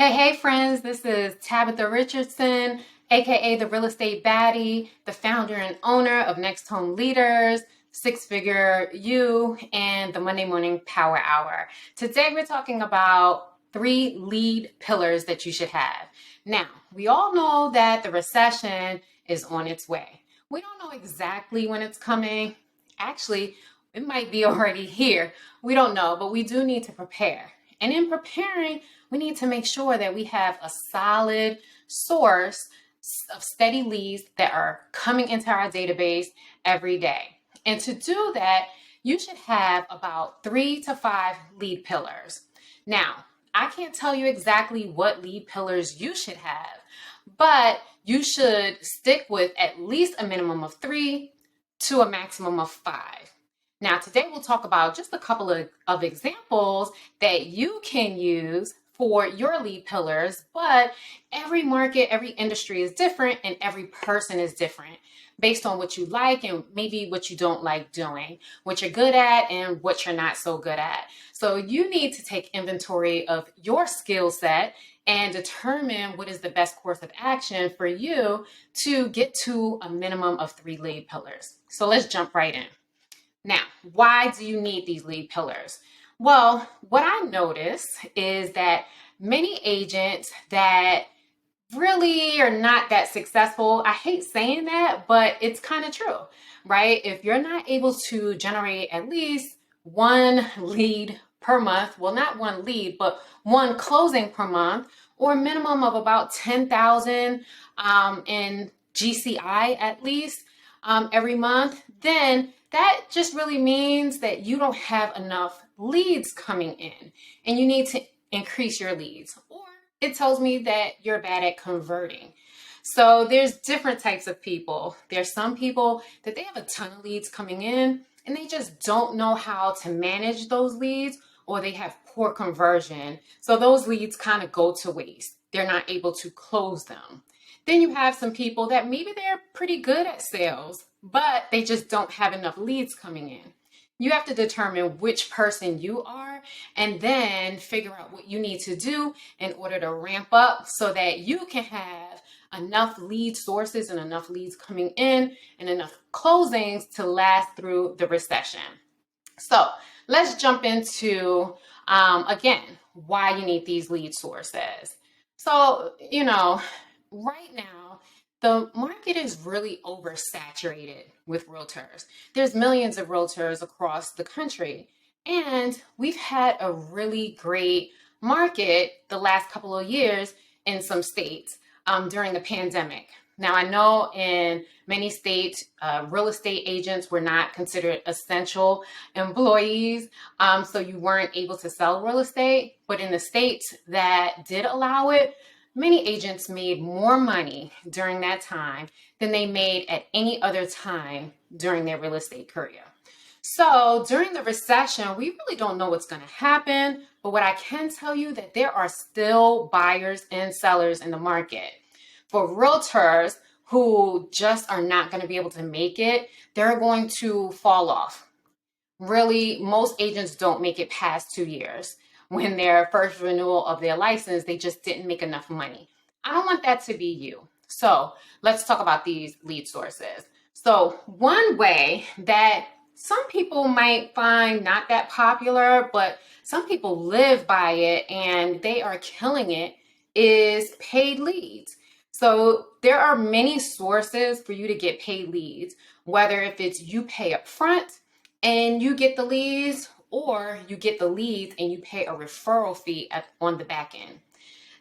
Hey friends, this is Tabitha Richardson, aka The Real Estate Baddie, the founder and owner of Next Home Leaders, Six Figure U, and the Monday Morning Power Hour. Today we're talking about 3 lead pillars that you should have. Now, we all know that the recession is on its way. We don't know exactly when it's coming. Actually, it might be already here. We don't know, but we do need to prepare. And in preparing, we need to make sure that we have a solid source of steady leads that are coming into our database every day. And to do that, you should have about 3 to 5 lead pillars. Now, I can't tell you exactly what lead pillars you should have, but you should stick with at least a minimum of 3 to a maximum of 5. Now, today we'll talk about just a couple of examples that you can use for your lead pillars, but every market, every industry is different, and every person is different based on what you like and maybe what you don't like doing, what you're good at and what you're not so good at. So you need to take inventory of your skill set and determine what is the best course of action for you to get to a minimum of 3 lead pillars. So let's jump right in. Now, why do you need these lead pillars? Well, what I notice is that many agents that really are not that successful, I hate saying that, but it's kind of true, right? If you're not able to generate at least 1 lead per month, well, not 1 lead, but 1 closing per month, or a minimum of about 10,000 in GCI at least every month, then that just really means that you don't have enough leads coming in and you need to increase your leads, or it tells me that you're bad at converting. So there's different types of people. There's some people that they have a ton of leads coming in and they just don't know how to manage those leads, or they have poor conversion. So those leads kind of go to waste. They're not able to close them. Then you have some people that maybe they're pretty good at sales, but they just don't have enough leads coming in. You have to determine which person you are and then figure out what you need to do in order to ramp up so that you can have enough lead sources and enough leads coming in and enough closings to last through the recession. So let's jump into, again, why you need these lead sources. So, right now, the market is really oversaturated with realtors. There's millions of realtors across the country, and we've had a really great market the last couple of years in some states during the pandemic. Now, I know in many states, real estate agents were not considered essential employees, so you weren't able to sell real estate, but in the states that did allow it, many agents made more money during that time than they made at any other time during their real estate career. So during the recession, we really don't know what's going to happen, but what I can tell you that there are still buyers and sellers in the market. For realtors who just are not going to be able to make it, they're going to fall off. Really, most agents don't make it past 2 years. When their first renewal of their license, they just didn't make enough money. I don't want that to be you. So let's talk about these lead sources. So one way that some people might find not that popular, but some people live by it and they are killing it, is paid leads. So there are many sources for you to get paid leads, whether if it's you pay up front and you get the leads, or you get the leads and you pay a referral fee on the back end.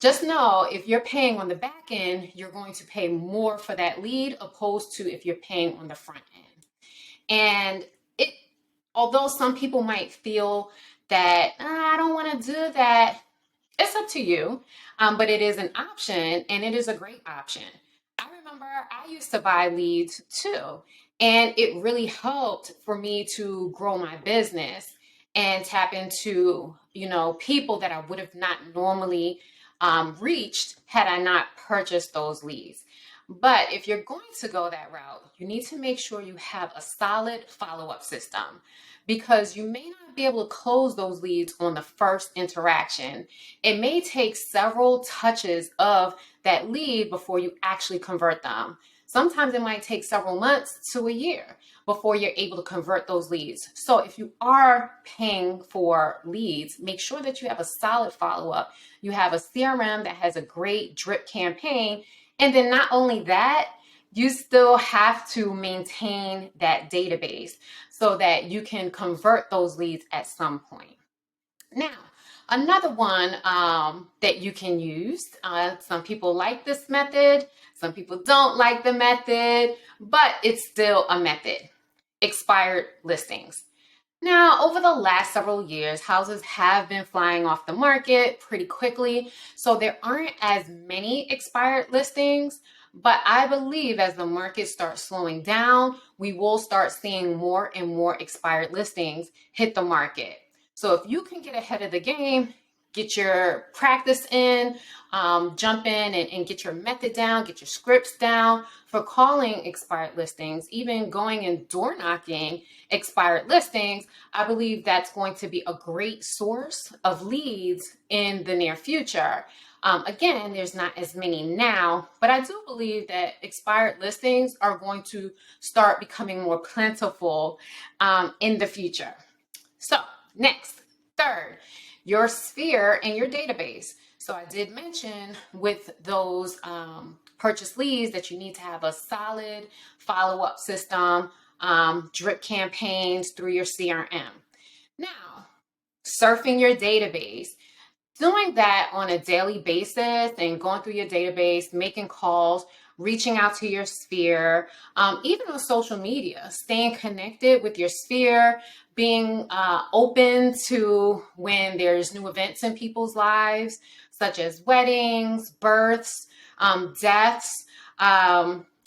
Just know if you're paying on the back end, you're going to pay more for that lead opposed to if you're paying on the front end. And although some people might feel that I don't want to do that, it's up to you, but it is an option and it is a great option. I remember I used to buy leads too, and it really helped for me to grow my business and tap into, people that I would have not normally reached had I not purchased those leads. But if you're going to go that route, you need to make sure you have a solid follow-up system, because you may not to be able to close those leads on the first interaction. It may take several touches of that lead before you actually convert them. Sometimes it might take several months to a year before you're able to convert those leads. So if you are paying for leads, make sure that you have a solid follow-up. You have a CRM that has a great drip campaign. And then not only that, you still have to maintain that database so that you can convert those leads at some point. Now, another one that you can use, some people like this method, some people don't like the method, but it's still a method, expired listings. Now, over the last several years, houses have been flying off the market pretty quickly, so there aren't as many expired listings, but I believe as the market starts slowing down, we will start seeing more and more expired listings hit the market. So if you can get ahead of the game, get your practice in, jump in and get your method down, get your scripts down for calling expired listings, even going and door knocking expired listings, I believe that's going to be a great source of leads in the near future. Again, there's not as many now, but I do believe that expired listings are going to start becoming more plentiful in the future. So next, third, your sphere and your database. So I did mention with those purchase leads that you need to have a solid follow-up system, drip campaigns through your CRM. Now, surfing your database, doing that on a daily basis and going through your database, making calls, reaching out to your sphere, even on social media, staying connected with your sphere, being open to when there's new events in people's lives, such as weddings, births, deaths,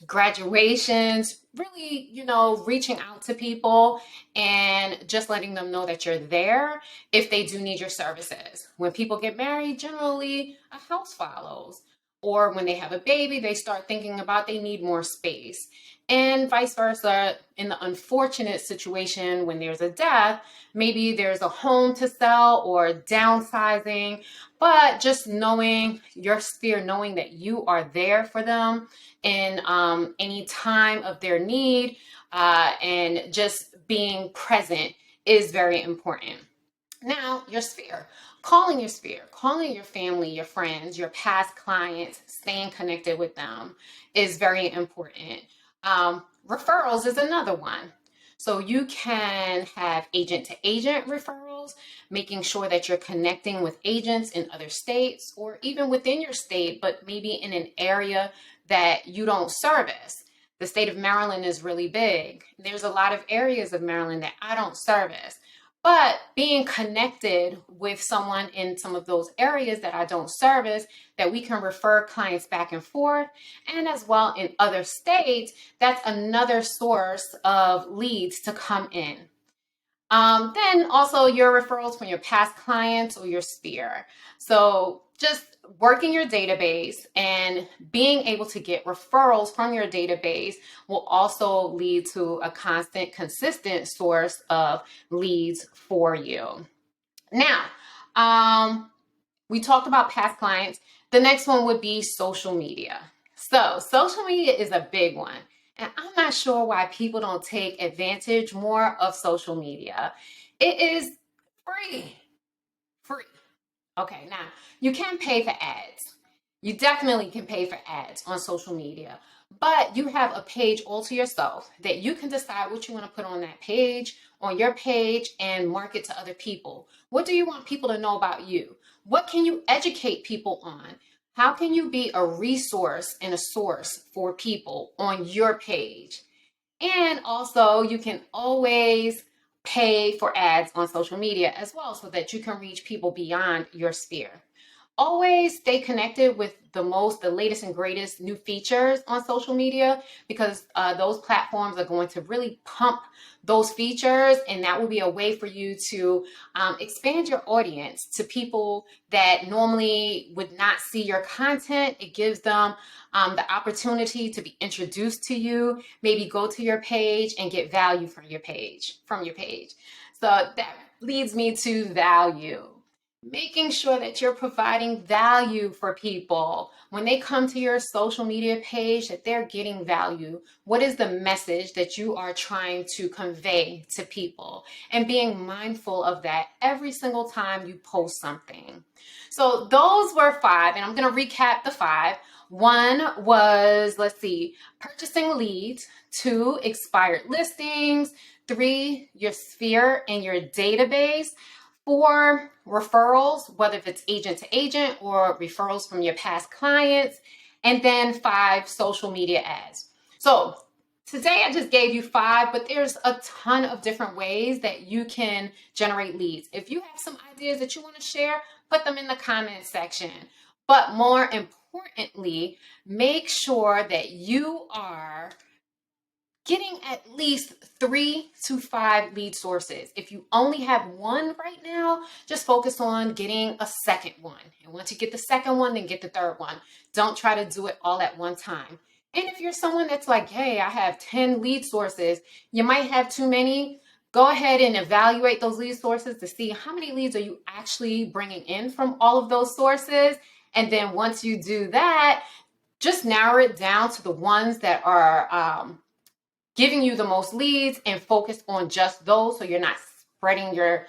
graduations, really, reaching out to people and just letting them know that you're there if they do need your services. When people get married, generally a house follows. Or when they have a baby, they start thinking about they need more space. And vice versa, in the unfortunate situation when there's a death, maybe there's a home to sell or downsizing, but just knowing your sphere, knowing that you are there for them in any time of their need and just being present is very important. Now, your sphere. Calling your sphere, calling your family, your friends, your past clients, staying connected with them is very important. Referrals is another one. So you can have agent-to-agent referrals, making sure that you're connecting with agents in other states or even within your state, but maybe in an area that you don't service. The state of Maryland is really big. There's a lot of areas of Maryland that I don't service. But being connected with someone in some of those areas that I don't service, that we can refer clients back and forth, and as well in other states, that's another source of leads to come in. Then also your referrals from your past clients or your sphere. So just working your database and being able to get referrals from your database will also lead to a constant, consistent source of leads for you. Now, we talked about past clients. The next one would be social media. So social media is a big one. And I'm not sure why people don't take advantage more of social media. It is free. Okay, now you can pay for ads. You definitely can pay for ads on social media, but you have a page all to yourself that you can decide what you want to put on that page, on your page, and market to other people. What do you want people to know about you? What can you educate people on? How can you be a resource and a source for people on your page? And also you can always pay for ads on social media as well so that you can reach people beyond your sphere. Always stay connected with the latest and greatest new features on social media because those platforms are going to really pump those features, and that will be a way for you to expand your audience to people that normally would not see your content. It gives them the opportunity to be introduced to you, maybe go to your page and get value from your page. So that leads me to value. Making sure that you're providing value for people. When they come to your social media page, that they're getting value. What is the message that you are trying to convey to people? And being mindful of that every single time you post something. So those were 5, and I'm going to recap the 5. 1 was, purchasing leads. 2, expired listings. 3, your sphere and your database. 4, referrals, whether if it's agent to agent or referrals from your past clients. And then 5, social media ads. So today I just gave you 5, but there's a ton of different ways that you can generate leads. If you have some ideas that you want to share, put them in the comment section. But more importantly, make sure that you are getting at least 3 to 5 lead sources. If you only have 1 right now, just focus on getting a 2nd one. And once you get the 2nd one, then get the 3rd one. Don't try to do it all at one time. And if you're someone that's like, hey, I have 10 lead sources, you might have too many. Go ahead and evaluate those lead sources to see how many leads are you actually bringing in from all of those sources. And then once you do that, just narrow it down to the ones that are giving you the most leads, and focus on just those so you're not spreading your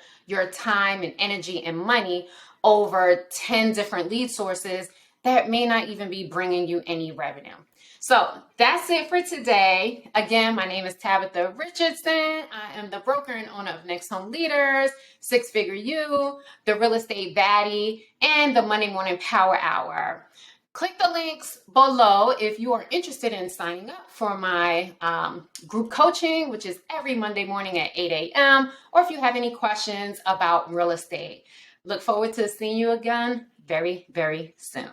time and energy and money over 10 different lead sources that may not even be bringing you any revenue. So that's it for today. Again, my name is Tabitha Richardson. I am the broker and owner of Next Home Leaders, Six Figure U, The Real Estate Baddie, and The Monday Morning Power Hour. Click the links below if you are interested in signing up for my group coaching, which is every Monday morning at 8 a.m., or if you have any questions about real estate. Look forward to seeing you again very, very soon.